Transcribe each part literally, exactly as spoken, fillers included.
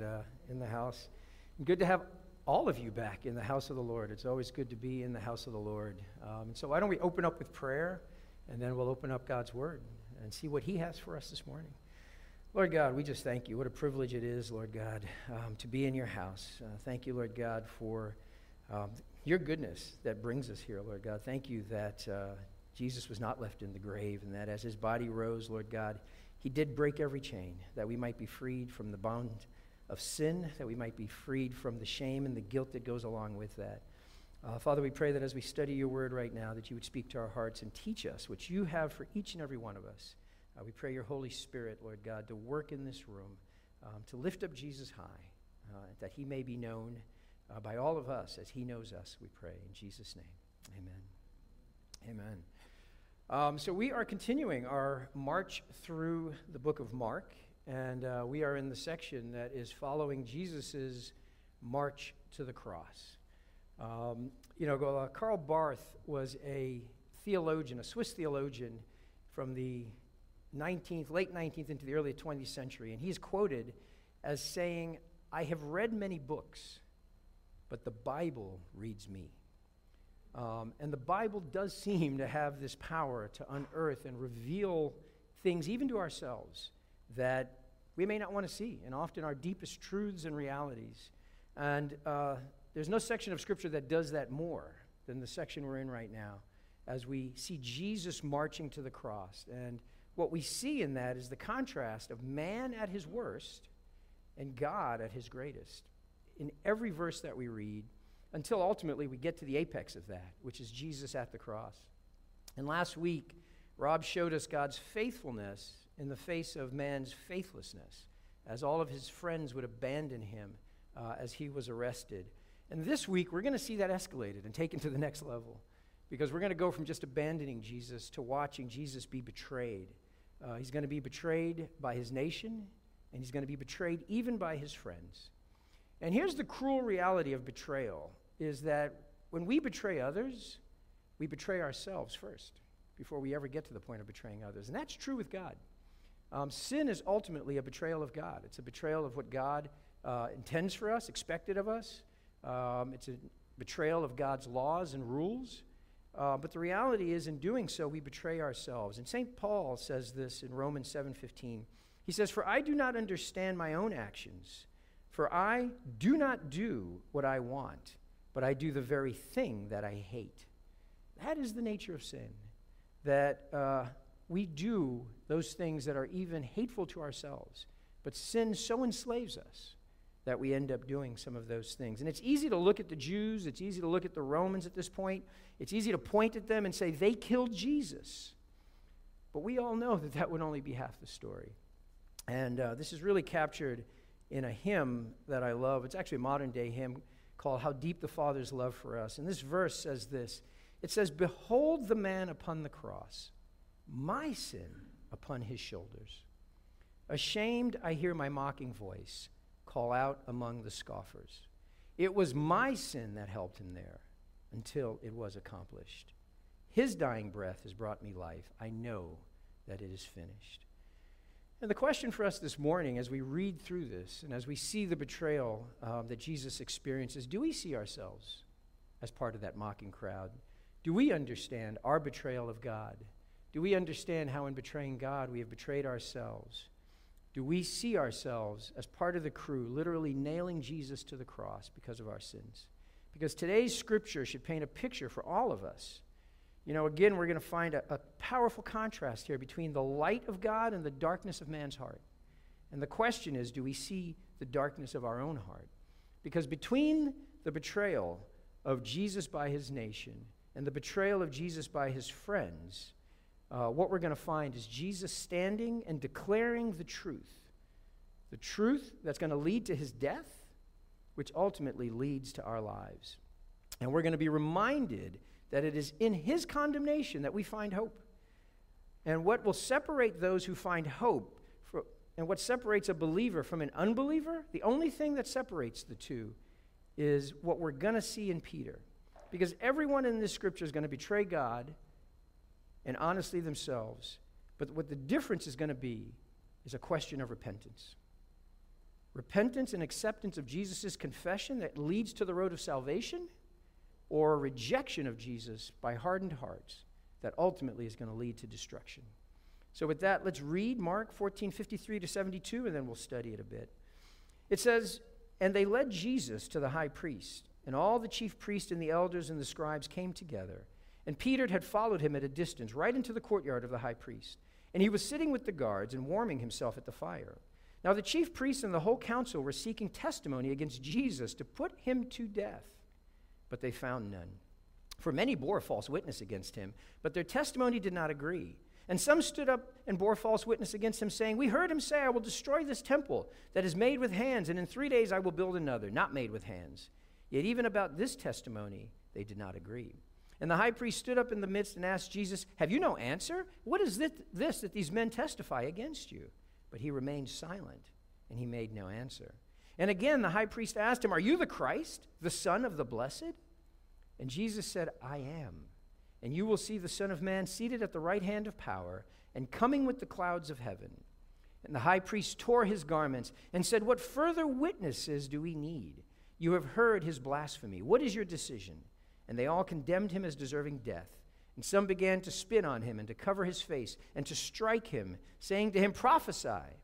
and uh, in the house. And good to have all of you back in the house of the Lord. It's always good to be in the house of the Lord. Um, and so why don't we open up with prayer, and then we'll open up God's word and see what he has for us this morning. Lord God, we just thank you. What a privilege it is, Lord God, um, to be in your house. Uh, thank you, Lord God, for um, your goodness that brings us here, Lord God. Thank you that uh, Jesus was not left in the grave, and that as his body rose, Lord God, he did break every chain, that we might be freed from the bond of sin, that we might be freed from the shame and the guilt that goes along with that. Uh, Father, we pray that as we study your word right now, that you would speak to our hearts and teach us what you have for each and every one of us. Uh, we pray your Holy Spirit, Lord God, to work in this room, um, to lift up Jesus high, uh, that he may be known uh, by all of us as he knows us, we pray in Jesus' name. Amen. Amen. Um, so we are continuing our march through the book of Mark, and uh, we are in the section that is following Jesus's march to the cross. Um, you know, uh, Karl Barth was a theologian, a Swiss theologian from the nineteenth, late nineteenth into the early twentieth century, and he's quoted as saying, "I have read many books, but the Bible reads me." Um, and the Bible does seem to have this power to unearth and reveal things, even to ourselves, that we may not want to see, and often our deepest truths and realities. And uh, there's no section of Scripture that does that more than the section we're in right now, as we see Jesus marching to the cross. And what we see in that is the contrast of man at his worst and God at his greatest in every verse that we read, until ultimately we get to the apex of that, which is Jesus at the cross. And last week, Rob showed us God's faithfulness in the face of man's faithlessness, as all of his friends would abandon him uh, as he was arrested. And this week, we're going to see that escalated and taken to the next level, because we're going to go from just abandoning Jesus to watching Jesus be betrayed. Uh, he's going to be betrayed by his nation, and he's going to be betrayed even by his friends. And here's the cruel reality of betrayal, is that when we betray others, we betray ourselves first before we ever get to the point of betraying others. And that's true with God. Um, sin is ultimately a betrayal of God. It's a betrayal of what God uh, intends for us, expected of us. Um, it's a betrayal of God's laws and rules. Uh, but the reality is, in doing so, we betray ourselves. And Saint Paul says this in Romans seven fifteen. He says, "For I do not understand my own actions. For I do not do what I want, but I do the very thing that I hate." That is the nature of sin, that uh, we do those things that are even hateful to ourselves. But sin so enslaves us that we end up doing some of those things. And it's easy to look at the Jews. It's easy to look at the Romans at this point. It's easy to point at them and say, they killed Jesus. But we all know that that would only be half the story. And uh, this is really captured in a hymn that I love. It's actually a modern-day hymn called "How Deep the Father's Love for Us." And this verse says this. It says, "Behold the man upon the cross, my sin upon his shoulders. Ashamed, I hear my mocking voice call out among the scoffers. It was my sin that helped him there until it was accomplished. His dying breath has brought me life. I know that it is finished." And the question for us this morning, as we read through this and as we see the betrayal um, that Jesus experiences, do we see ourselves as part of that mocking crowd? Do we understand our betrayal of God? Do we understand how in betraying God we have betrayed ourselves? Do we see ourselves as part of the crew literally nailing Jesus to the cross because of our sins? Because today's scripture should paint a picture for all of us. You know, again, we're going to find a, a powerful contrast here between the light of God and the darkness of man's heart. And the question is, do we see the darkness of our own heart? Because between the betrayal of Jesus by his nation and the betrayal of Jesus by his friends, uh, what we're going to find is Jesus standing and declaring the truth. The truth that's going to lead to his death, which ultimately leads to our lives. And we're going to be reminded that it is in his condemnation that we find hope. And what will separate those who find hope, for, and what separates a believer from an unbeliever, the only thing that separates the two is what we're going to see in Peter. Because everyone in this scripture is going to betray God and honestly themselves. But what the difference is going to be is a question of repentance. repentance and acceptance of Jesus' confession that leads to the road of salvation, or rejection of Jesus by hardened hearts that ultimately is going to lead to destruction. So with that, let's read Mark fourteen fifty-three to seventy-two, and then we'll study it a bit. It says, "And they led Jesus to the high priest, and all the chief priests and the elders and the scribes came together. And Peter had followed him at a distance, right into the courtyard of the high priest. And he was sitting with the guards and warming himself at the fire. Now the chief priests and the whole council were seeking testimony against Jesus to put him to death, but they found none. For many bore false witness against him, but their testimony did not agree. And some stood up and bore false witness against him, saying, 'We heard him say, I will destroy this temple that is made with hands, and in three days I will build another, not made with hands.' Yet even about this testimony they did not agree. And the high priest stood up in the midst and asked Jesus, 'Have you no answer? What is this, this that these men testify against you?' But he remained silent, and he made no answer. And again the high priest asked him, 'Are you the Christ, the Son of the Blessed?' And Jesus said, 'I am. And you will see the Son of Man seated at the right hand of power and coming with the clouds of heaven.' And the high priest tore his garments and said, 'What further witnesses do we need? You have heard his blasphemy. What is your decision?' And they all condemned him as deserving death. And some began to spit on him and to cover his face and to strike him, saying to him, 'Prophesy.'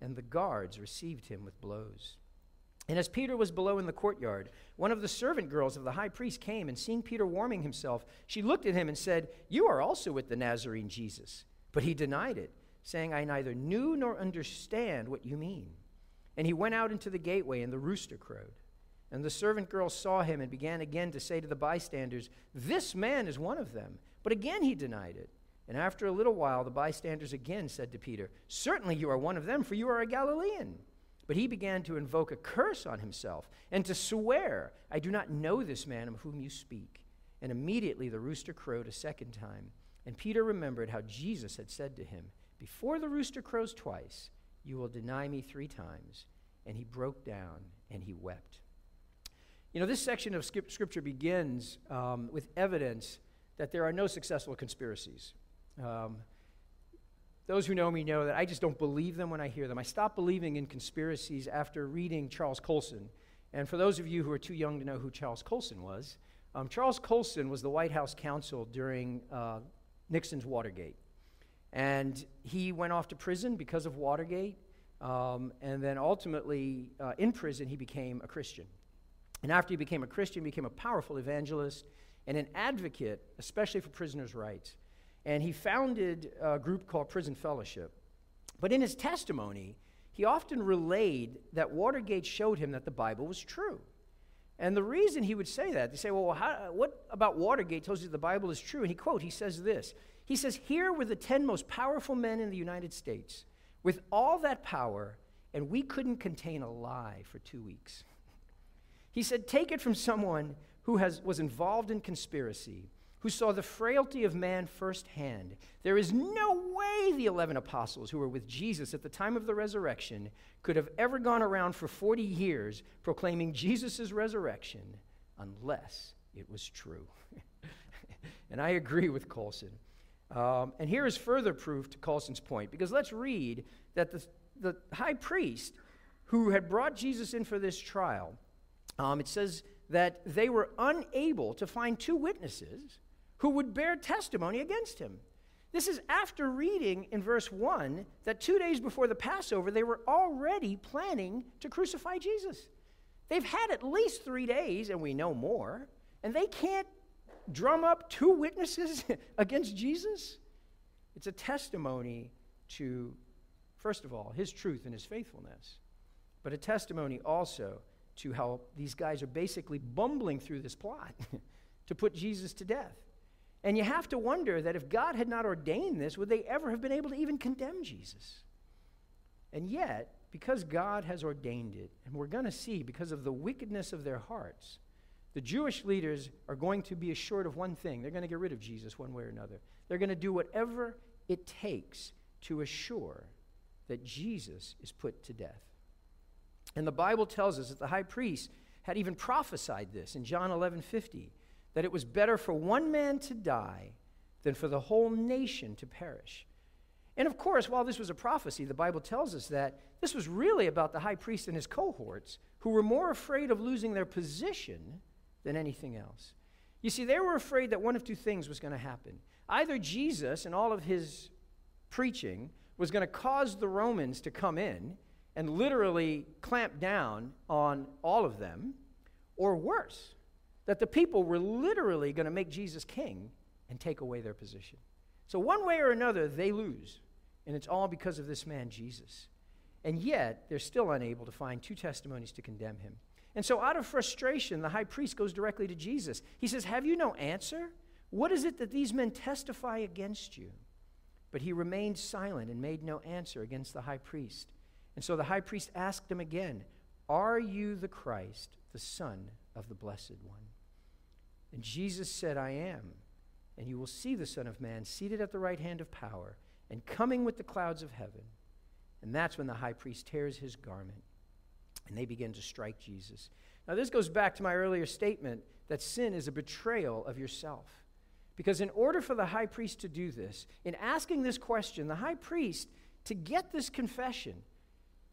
And the guards received him with blows. And as Peter was below in the courtyard, one of the servant girls of the high priest came, and seeing Peter warming himself, she looked at him and said, 'You are also with the Nazarene Jesus.' But he denied it, saying, 'I neither knew nor understand what you mean.' And he went out into the gateway, and the rooster crowed. And the servant girl saw him and began again to say to the bystanders, 'This man is one of them.' But again he denied it. And after a little while, the bystanders again said to Peter, 'Certainly you are one of them, for you are a Galilean.' But he began to invoke a curse on himself and to swear, 'I do not know this man of whom you speak.' And immediately the rooster crowed a second time. And Peter remembered how Jesus had said to him, 'Before the rooster crows twice, you will deny me three times.' And he broke down and he wept." You know, this section of Scripture begins um, with evidence that there are no successful conspiracies. Um, those who know me know that I just don't believe them when I hear them. I stopped believing in conspiracies after reading Charles Colson. And for those of you who are too young to know who Charles Colson was, um, Charles Colson was the White House counsel during uh, Nixon's Watergate. And he went off to prison because of Watergate. Um, and then ultimately, uh, in prison, he became a Christian. And after he became a Christian, he became a powerful evangelist and an advocate, especially for prisoners' rights. And he founded a group called Prison Fellowship. But in his testimony, he often relayed that Watergate showed him that the Bible was true. And the reason he would say that, they say, well, how, what about Watergate tells you the Bible is true? And he quote, he says this. He says, "Here were the ten most powerful men in the United States with all that power, and we couldn't contain a lie for two weeks." He said, "Take it from someone who has, was involved in conspiracy, who saw the frailty of man firsthand. There is no way the eleven apostles who were with Jesus at the time of the resurrection could have ever gone around for forty years proclaiming Jesus' resurrection unless it was true." And I agree with Colson. Um, and here is further proof to Colson's point, because let's read that the, the high priest who had brought Jesus in for this trial, Um, it says that they were unable to find two witnesses who would bear testimony against him. This is after reading in verse one that two days before the Passover, they were already planning to crucify Jesus. They've had at least three days, and we know more, and they can't drum up two witnesses against Jesus? It's a testimony to, first of all, his truth and his faithfulness, but a testimony also to how these guys are basically bumbling through this plot to put Jesus to death. And you have to wonder that if God had not ordained this, would they ever have been able to even condemn Jesus? And yet, because God has ordained it, and we're going to see because of the wickedness of their hearts, the Jewish leaders are going to be assured of one thing. They're going to get rid of Jesus one way or another. They're going to do whatever it takes to assure that Jesus is put to death. And the Bible tells us that the high priest had even prophesied this in John eleven fifty, that it was better for one man to die than for the whole nation to perish. And of course, while this was a prophecy, the Bible tells us that this was really about the high priest and his cohorts, who were more afraid of losing their position than anything else. You see, they were afraid that one of two things was going to happen. Either Jesus and all of his preaching was going to cause the Romans to come in and literally clamp down on all of them, or worse, that the people were literally going to make Jesus king and take away their position. So one way or another, they lose, and it's all because of this man, Jesus. And yet, they're still unable to find two testimonies to condemn him. And so out of frustration, the high priest goes directly to Jesus. He says, "Have you no answer? What is it that these men testify against you?" But he remained silent and made no answer against the high priest. And so the high priest asked him again, "Are you the Christ, the Son of the Blessed One?" And Jesus said, "I am. And you will see the Son of Man seated at the right hand of power and coming with the clouds of heaven." And that's when the high priest tears his garment, and they begin to strike Jesus. Now, this goes back to my earlier statement that sin is a betrayal of yourself. Because in order for the high priest to do this, in asking this question, the high priest, to get this confession,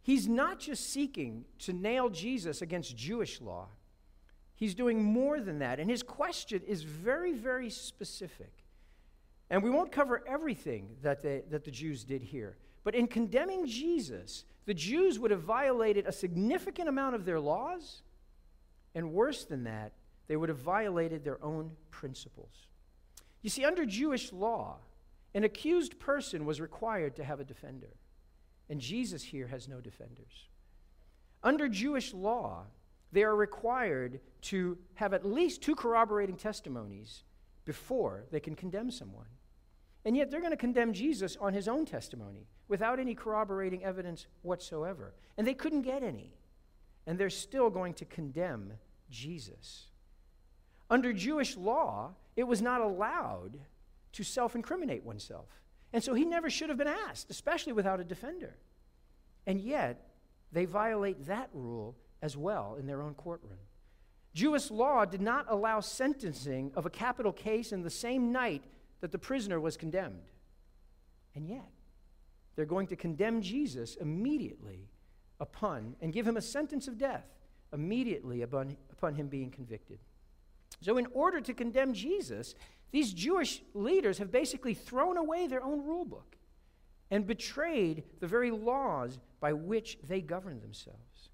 he's not just seeking to nail Jesus against Jewish law. He's doing more than that, and his question is very, very specific. And we won't cover everything that, they, that the Jews did here, but in condemning Jesus, the Jews would have violated a significant amount of their laws, and worse than that, they would have violated their own principles. You see, under Jewish law, an accused person was required to have a defender, and Jesus here has no defenders. Under Jewish law, they are required to have at least two corroborating testimonies before they can condemn someone. And yet they're going to condemn Jesus on his own testimony without any corroborating evidence whatsoever. And they couldn't get any. And they're still going to condemn Jesus. Under Jewish law, it was not allowed to self-incriminate oneself. And so he never should have been asked, especially without a defender. And yet they violate that rule as well in their own courtroom. Jewish law did not allow sentencing of a capital case in the same night that the prisoner was condemned. And yet, they're going to condemn Jesus immediately upon, and give him a sentence of death immediately upon, upon him being convicted. So in order to condemn Jesus, these Jewish leaders have basically thrown away their own rule book and betrayed the very laws by which they govern themselves.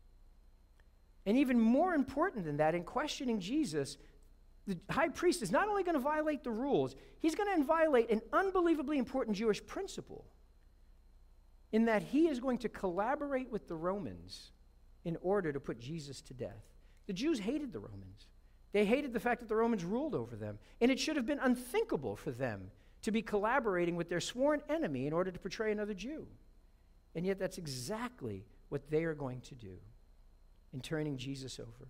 And even more important than that, in questioning Jesus, the high priest is not only going to violate the rules, he's going to violate an unbelievably important Jewish principle in that he is going to collaborate with the Romans in order to put Jesus to death. The Jews hated the Romans. They hated the fact that the Romans ruled over them, and it should have been unthinkable for them to be collaborating with their sworn enemy in order to portray another Jew. And yet that's exactly what they are going to do in turning Jesus over.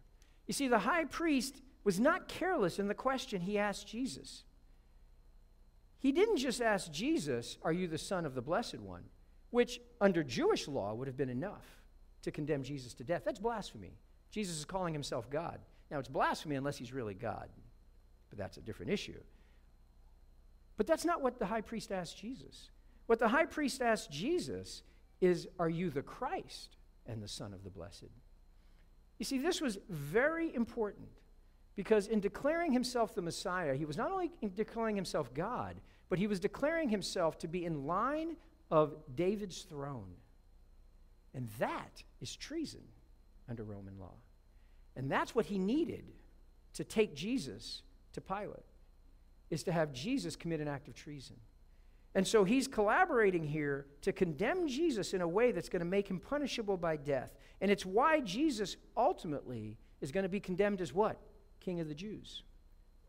You see, the high priest was not careless in the question he asked Jesus. He didn't just ask Jesus, "Are you the Son of the Blessed One?" which under Jewish law would have been enough to condemn Jesus to death. That's blasphemy. Jesus is calling himself God. Now, it's blasphemy unless he's really God, but that's a different issue. But that's not what the high priest asked Jesus. What the high priest asked Jesus is, "Are you the Christ and the Son of the Blessed?" You see, this was very important because in declaring himself the Messiah, he was not only declaring himself God, but he was declaring himself to be in line of David's throne. And that is treason under Roman law. And that's what he needed to take Jesus to Pilate, is to have Jesus commit an act of treason. And so he's collaborating here to condemn Jesus in a way that's going to make him punishable by death. And it's why Jesus ultimately is going to be condemned as what? King of the Jews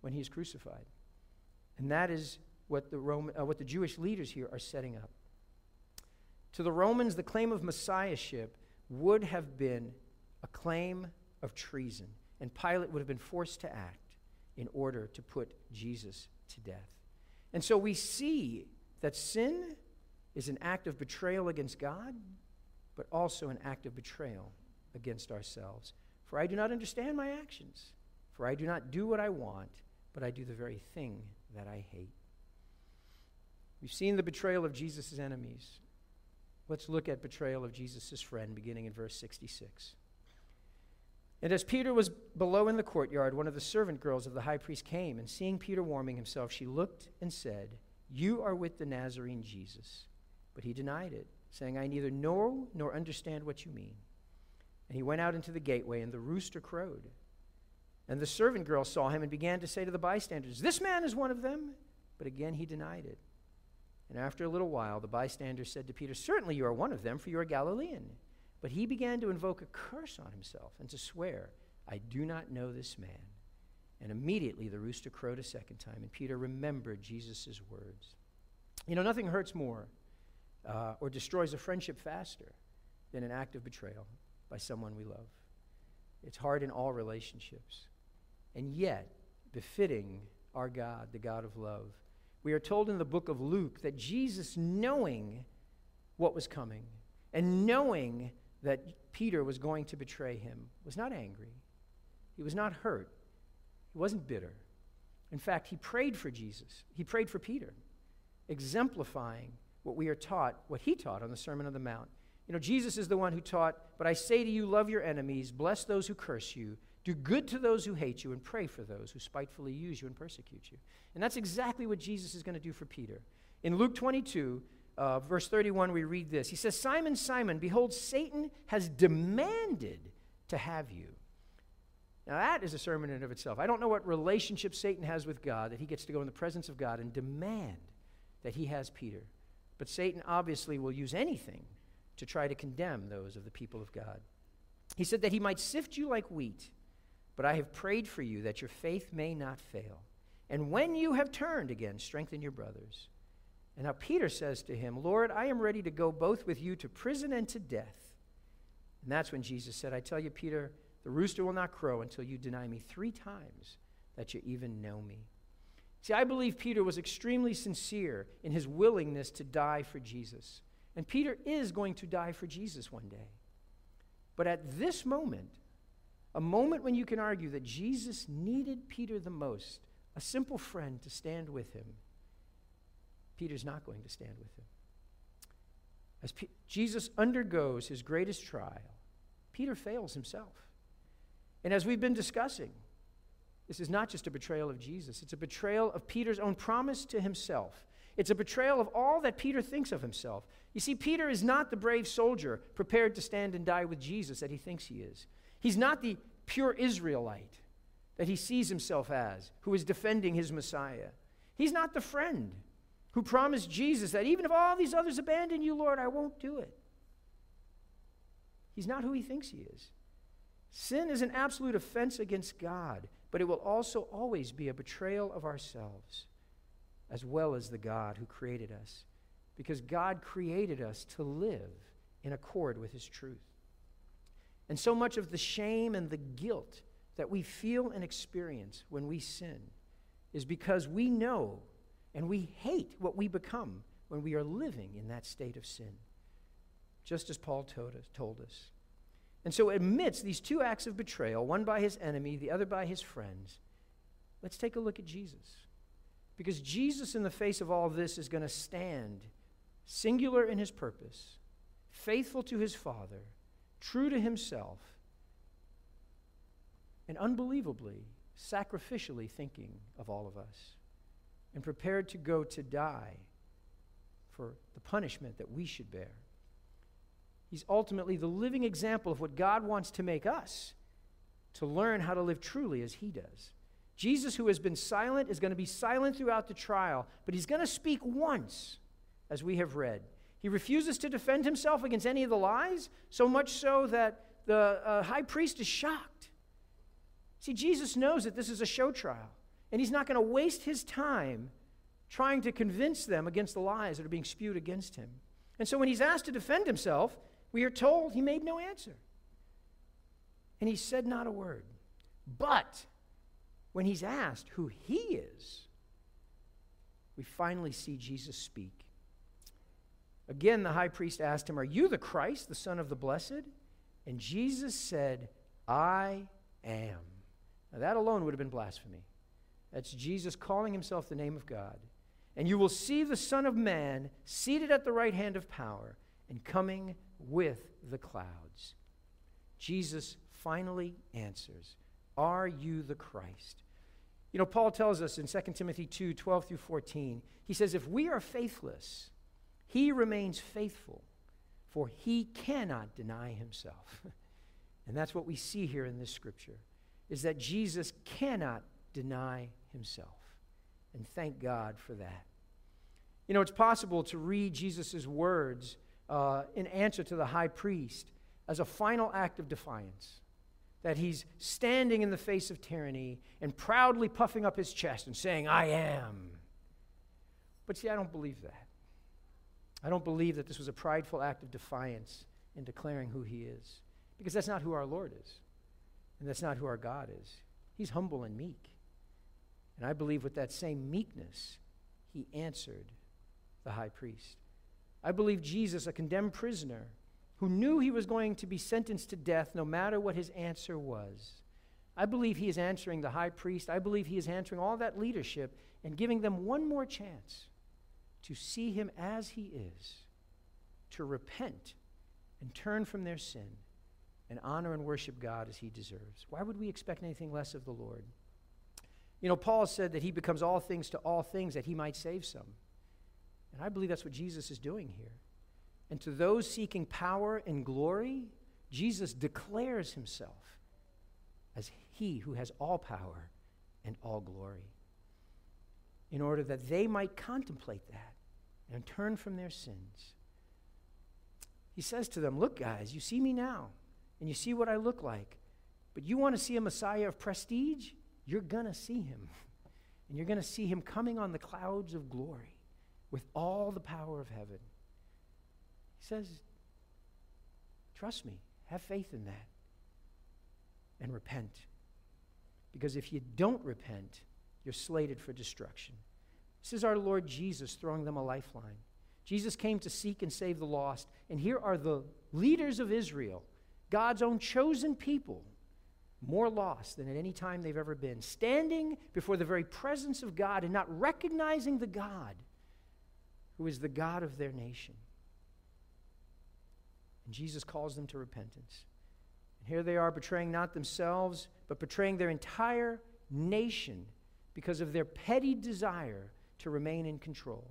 when he's crucified. And that is what the, Roman, uh, what the Jewish leaders here are setting up. To the Romans, the claim of messiahship would have been a claim of treason. And Pilate would have been forced to act in order to put Jesus to death. And so we see that sin is an act of betrayal against God, but also an act of betrayal against ourselves. For I do not understand my actions, for I do not do what I want, but I do the very thing that I hate. We've seen the betrayal of Jesus' enemies. Let's look at betrayal of Jesus' friend, beginning in verse sixty-six. And as Peter was below in the courtyard, one of the servant girls of the high priest came, and seeing Peter warming himself, she looked and said, "You are with the Nazarene Jesus." But he denied it, saying, "I neither know nor understand what you mean." And he went out into the gateway, and the rooster crowed. And the servant girl saw him and began to say to the bystanders, "This man is one of them." But again he denied it. And after a little while, the bystanders said to Peter, "Certainly you are one of them, for you are Galilean." But he began to invoke a curse on himself and to swear, "I do not know this man." And immediately the rooster crowed a second time, and Peter remembered Jesus' words. You know, nothing hurts more uh, or destroys a friendship faster than an act of betrayal by someone we love. It's hard in all relationships. And yet, befitting our God, the God of love, we are told in the book of Luke that Jesus, knowing what was coming and knowing that Peter was going to betray him, was not angry. He was not hurt. He wasn't bitter. In fact, he prayed for Jesus. He prayed for Peter, exemplifying what we are taught, what he taught on the Sermon on the Mount. You know, Jesus is the one who taught, "But I say to you, love your enemies, bless those who curse you, do good to those who hate you, and pray for those who spitefully use you and persecute you." And that's exactly what Jesus is going to do for Peter. In Luke twenty-two, Uh, verse thirty-one, we read this. He says, "Simon, Simon, behold, Satan has demanded to have you." Now that is a sermon in and of itself. I don't know what relationship Satan has with God, that he gets to go in the presence of God and demand that he has Peter. But Satan obviously will use anything to try to condemn those of the people of God. He said that he might sift you like wheat, but I have prayed for you that your faith may not fail. And when you have turned again, strengthen your brothers. And now Peter says to him, "Lord, I am ready to go both with you to prison and to death." And that's when Jesus said, "I tell you, Peter, the rooster will not crow until you deny me three times that you even know me." See, I believe Peter was extremely sincere in his willingness to die for Jesus. And Peter is going to die for Jesus one day. But at this moment, a moment when you can argue that Jesus needed Peter the most, a simple friend to stand with him, Peter's not going to stand with him. As P- Jesus undergoes his greatest trial, Peter fails himself. And as we've been discussing, this is not just a betrayal of Jesus. It's a betrayal of Peter's own promise to himself. It's a betrayal of all that Peter thinks of himself. You see, Peter is not the brave soldier prepared to stand and die with Jesus that he thinks he is. He's not the pure Israelite that he sees himself as, who is defending his Messiah. He's not the friend who promised Jesus that even if all these others abandon you, Lord, I won't do it. He's not who he thinks he is. Sin is an absolute offense against God, but it will also always be a betrayal of ourselves, as well as the God who created us, because God created us to live in accord with his truth. And so much of the shame and the guilt that we feel and experience when we sin is because we know and we hate what we become when we are living in that state of sin, just as Paul told us. And so amidst these two acts of betrayal, one by his enemy, the other by his friends, let's take a look at Jesus. Because Jesus, in the face of all this, is going to stand singular in his purpose, faithful to his Father, true to himself, and unbelievably, sacrificially thinking of all of us, and prepared to go to die for the punishment that we should bear. He's ultimately the living example of what God wants to make us, to learn how to live truly as he does. Jesus, who has been silent, is going to be silent throughout the trial, but he's going to speak once, as we have read. He refuses to defend himself against any of the lies, so much so that the uh, high priest is shocked. See, Jesus knows that this is a show trial. And he's not going to waste his time trying to convince them against the lies that are being spewed against him. And so when he's asked to defend himself, we are told he made no answer. And he said not a word. But when he's asked who he is, we finally see Jesus speak. Again, the high priest asked him, "Are you the Christ, the Son of the Blessed?" And Jesus said, "I am." Now that alone would have been blasphemy. That's Jesus calling himself the name of God. And you will see the Son of Man seated at the right hand of power and coming with the clouds. Jesus finally answers, are you the Christ? You know, Paul tells us in Second Timothy two, twelve through fourteen, he says, if we are faithless, he remains faithful, for he cannot deny himself. And that's what we see here in this scripture, is that Jesus cannot deny himself. And thank God for that. You know, it's possible to read Jesus' words uh, in answer to the high priest as a final act of defiance, that he's standing in the face of tyranny and proudly puffing up his chest and saying, I am. But see, I don't believe that. I don't believe that this was a prideful act of defiance in declaring who he is, because that's not who our Lord is, and that's not who our God is. He's humble and meek. And I believe with that same meekness, he answered the high priest. I believe Jesus, a condemned prisoner who knew he was going to be sentenced to death no matter what his answer was, I believe he is answering the high priest. I believe he is answering all that leadership and giving them one more chance to see him as he is, to repent and turn from their sin and honor and worship God as he deserves. Why would we expect anything less of the Lord? You know, Paul said that he becomes all things to all things that he might save some. And I believe that's what Jesus is doing here. And to those seeking power and glory, Jesus declares himself as he who has all power and all glory, in order that they might contemplate that and turn from their sins. He says to them, look, guys, you see me now, and you see what I look like, but you want to see a Messiah of prestige? You're going to see him, and you're going to see him coming on the clouds of glory with all the power of heaven. He says, trust me, have faith in that, and repent. Because if you don't repent, you're slated for destruction. This is our Lord Jesus throwing them a lifeline. Jesus came to seek and save the lost, and here are the leaders of Israel, God's own chosen people, more lost than at any time they've ever been, standing before the very presence of God and not recognizing the God who is the God of their nation. And Jesus calls them to repentance. And here they are betraying not themselves, but betraying their entire nation because of their petty desire to remain in control.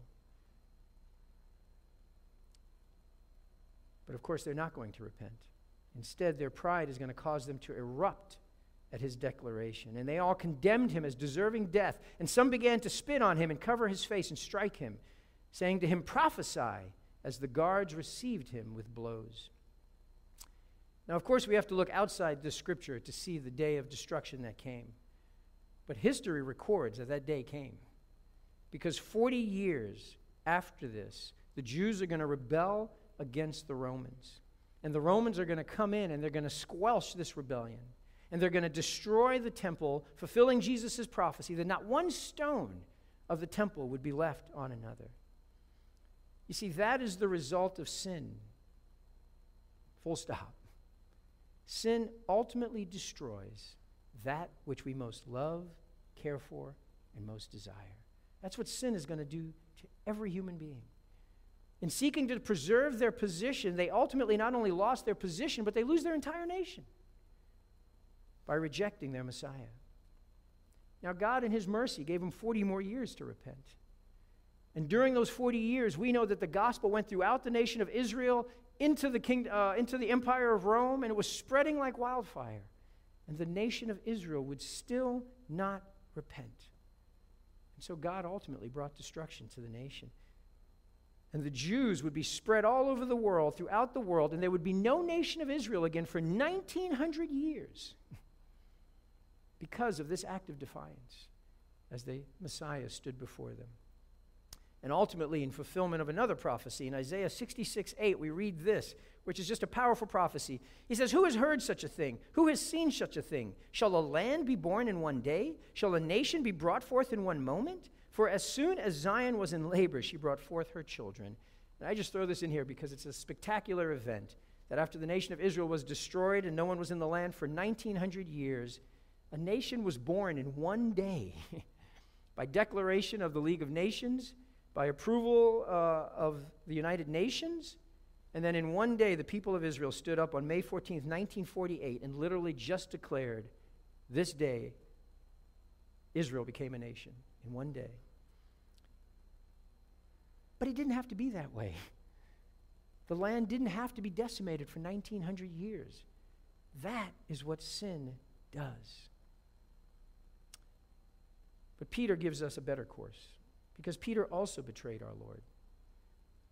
But of course, they're not going to repent. Instead, their pride is going to cause them to erupt at his declaration. And they all condemned him as deserving death. And some began to spit on him and cover his face and strike him, saying to him, prophesy, as the guards received him with blows. Now, of course, we have to look outside this scripture to see the day of destruction that came. But history records that that day came. Because forty years after this, the Jews are going to rebel against the Romans. And the Romans are going to come in and they're going to squelch this rebellion. And they're going to destroy the temple, fulfilling Jesus' prophecy that not one stone of the temple would be left on another. You see, that is the result of sin. Full stop. Sin ultimately destroys that which we most love, care for, and most desire. That's what sin is going to do to every human being. In seeking to preserve their position, they ultimately not only lost their position, but they lose their entire nation by rejecting their Messiah. Now, God in his mercy gave them forty more years to repent. And during those forty years, we know that the gospel went throughout the nation of Israel into the king, uh, into the empire of Rome, and it was spreading like wildfire. And the nation of Israel would still not repent. And so God ultimately brought destruction to the nation. And the Jews would be spread all over the world, throughout the world, and there would be no nation of Israel again for nineteen hundred years because of this act of defiance as the Messiah stood before them. And ultimately, in fulfillment of another prophecy, in Isaiah sixty-six, eight, we read this, which is just a powerful prophecy. He says, who has heard such a thing? Who has seen such a thing? Shall a land be born in one day? Shall a nation be brought forth in one moment? For as soon as Zion was in labor, she brought forth her children. And I just throw this in here because it's a spectacular event that after the nation of Israel was destroyed and no one was in the land for nineteen hundred years, a nation was born in one day by declaration of the League of Nations by approval uh, of the United Nations. And then in one day, the people of Israel stood up on May fourteenth, nineteen forty-eight, and literally just declared, this day, Israel became a nation in one day. But it didn't have to be that way. The land didn't have to be decimated for nineteen hundred years. That is what sin does. But Peter gives us a better course, because Peter also betrayed our Lord.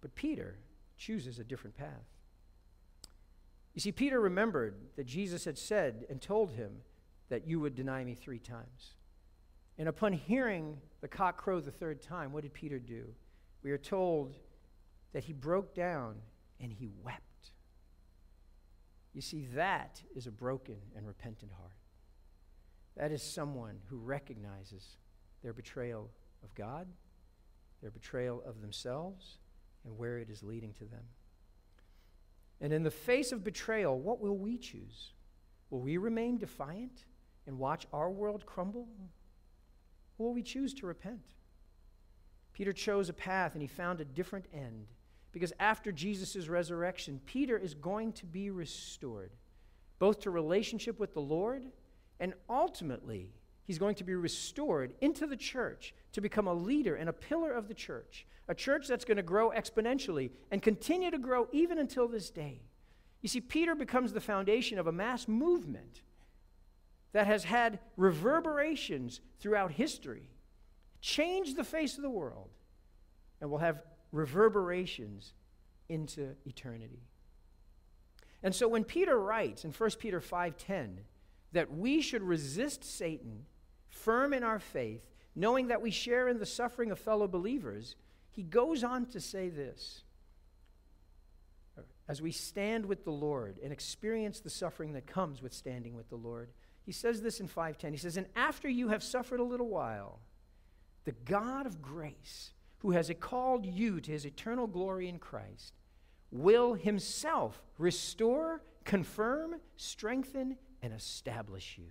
But Peter chooses a different path. You see, Peter remembered that Jesus had said and told him that you would deny me three times. And upon hearing the cock crow the third time, what did Peter do? We are told that he broke down and he wept. You see, that is a broken and repentant heart. That is someone who recognizes their betrayal of God, their betrayal of themselves, and where it is leading to them. And in the face of betrayal, what will we choose? Will we remain defiant and watch our world crumble? Or will we choose to repent? Peter chose a path, and he found a different end, because after Jesus' resurrection, Peter is going to be restored, both to relationship with the Lord, and ultimately, he's going to be restored into the church to become a leader and a pillar of the church, a church that's going to grow exponentially and continue to grow even until this day. You see, Peter becomes the foundation of a mass movement that has had reverberations throughout history, changed the face of the world, and will have reverberations into eternity. And so when Peter writes in First Peter five ten that we should resist Satan, firm in our faith, knowing that we share in the suffering of fellow believers, he goes on to say this: as we stand with the Lord and experience the suffering that comes with standing with the Lord, he says this in five ten, he says, and after you have suffered a little while, the God of grace, who has called you to his eternal glory in Christ, will himself restore, confirm, strengthen, and establish you.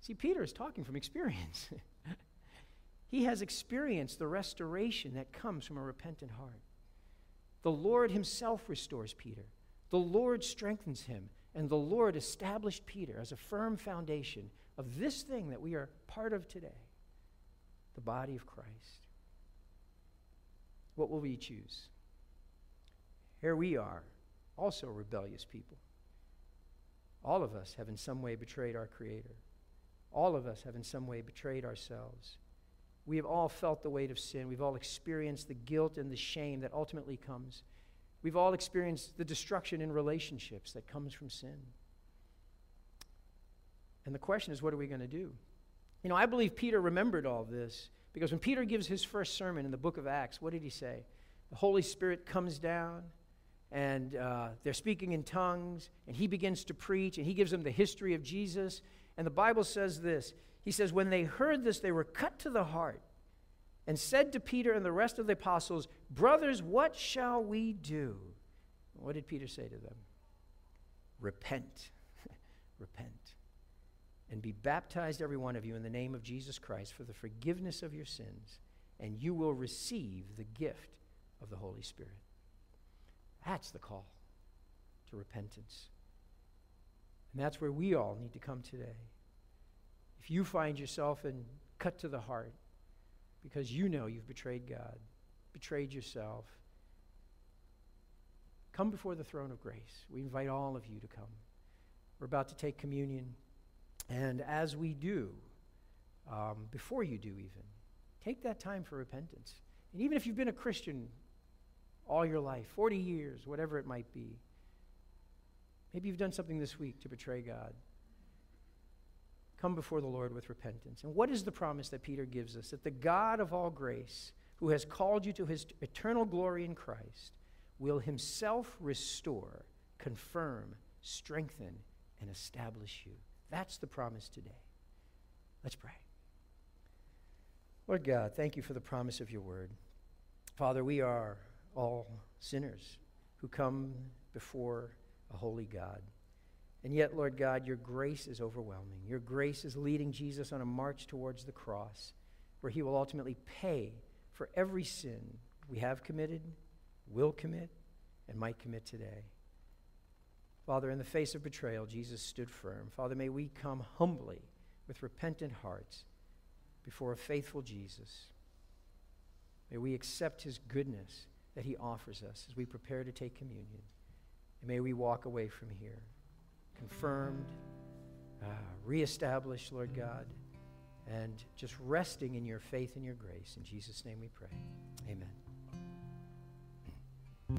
See, Peter is talking from experience. He has experienced the restoration that comes from a repentant heart. The Lord himself restores Peter. The Lord strengthens him. And the Lord established Peter as a firm foundation of this thing that we are part of today, the body of Christ. What will we choose? Here we are, also rebellious people. All of us have in some way betrayed our Creator. All of us have in some way betrayed ourselves. We have all felt the weight of sin. We've all experienced the guilt and the shame that ultimately comes. We've all experienced the destruction in relationships that comes from sin. And the question is, what are we going to do? You know, I believe Peter remembered all this, because when Peter gives his first sermon in the book of Acts, what did he say? The Holy Spirit comes down, and uh, they're speaking in tongues, and he begins to preach, and he gives them the history of Jesus. And the Bible says this. He says, when they heard this, they were cut to the heart and said to Peter and the rest of the apostles, brothers, what shall we do? And what did Peter say to them? Repent. Repent. And be baptized, every one of you, in the name of Jesus Christ for the forgiveness of your sins, and you will receive the gift of the Holy Spirit. That's the call to repentance. And that's where we all need to come today. If you find yourself in cut to the heart because you know you've betrayed God, betrayed yourself, come before the throne of grace. We invite all of you to come. We're about to take communion. And as we do, um, before you do even, take that time for repentance. And even if you've been a Christian all your life, forty years, whatever it might be. Maybe you've done something this week to betray God. Come before the Lord with repentance. And what is the promise that Peter gives us? That the God of all grace, who has called you to his eternal glory in Christ, will himself restore, confirm, strengthen, and establish you. That's the promise today. Let's pray. Lord God, thank you for the promise of your word. Father, we are all sinners who come before a holy God. And yet, Lord God, your grace is overwhelming. Your grace is leading Jesus on a march towards the cross, where he will ultimately pay for every sin we have committed, will commit, and might commit today. Father, in the face of betrayal, Jesus stood firm. Father, may we come humbly with repentant hearts before a faithful Jesus. May we accept his goodness that he offers us as we prepare to take communion. And may we walk away from here confirmed, uh, reestablished, Lord God, and just resting in your faith and your grace. In Jesus' name we pray. Amen.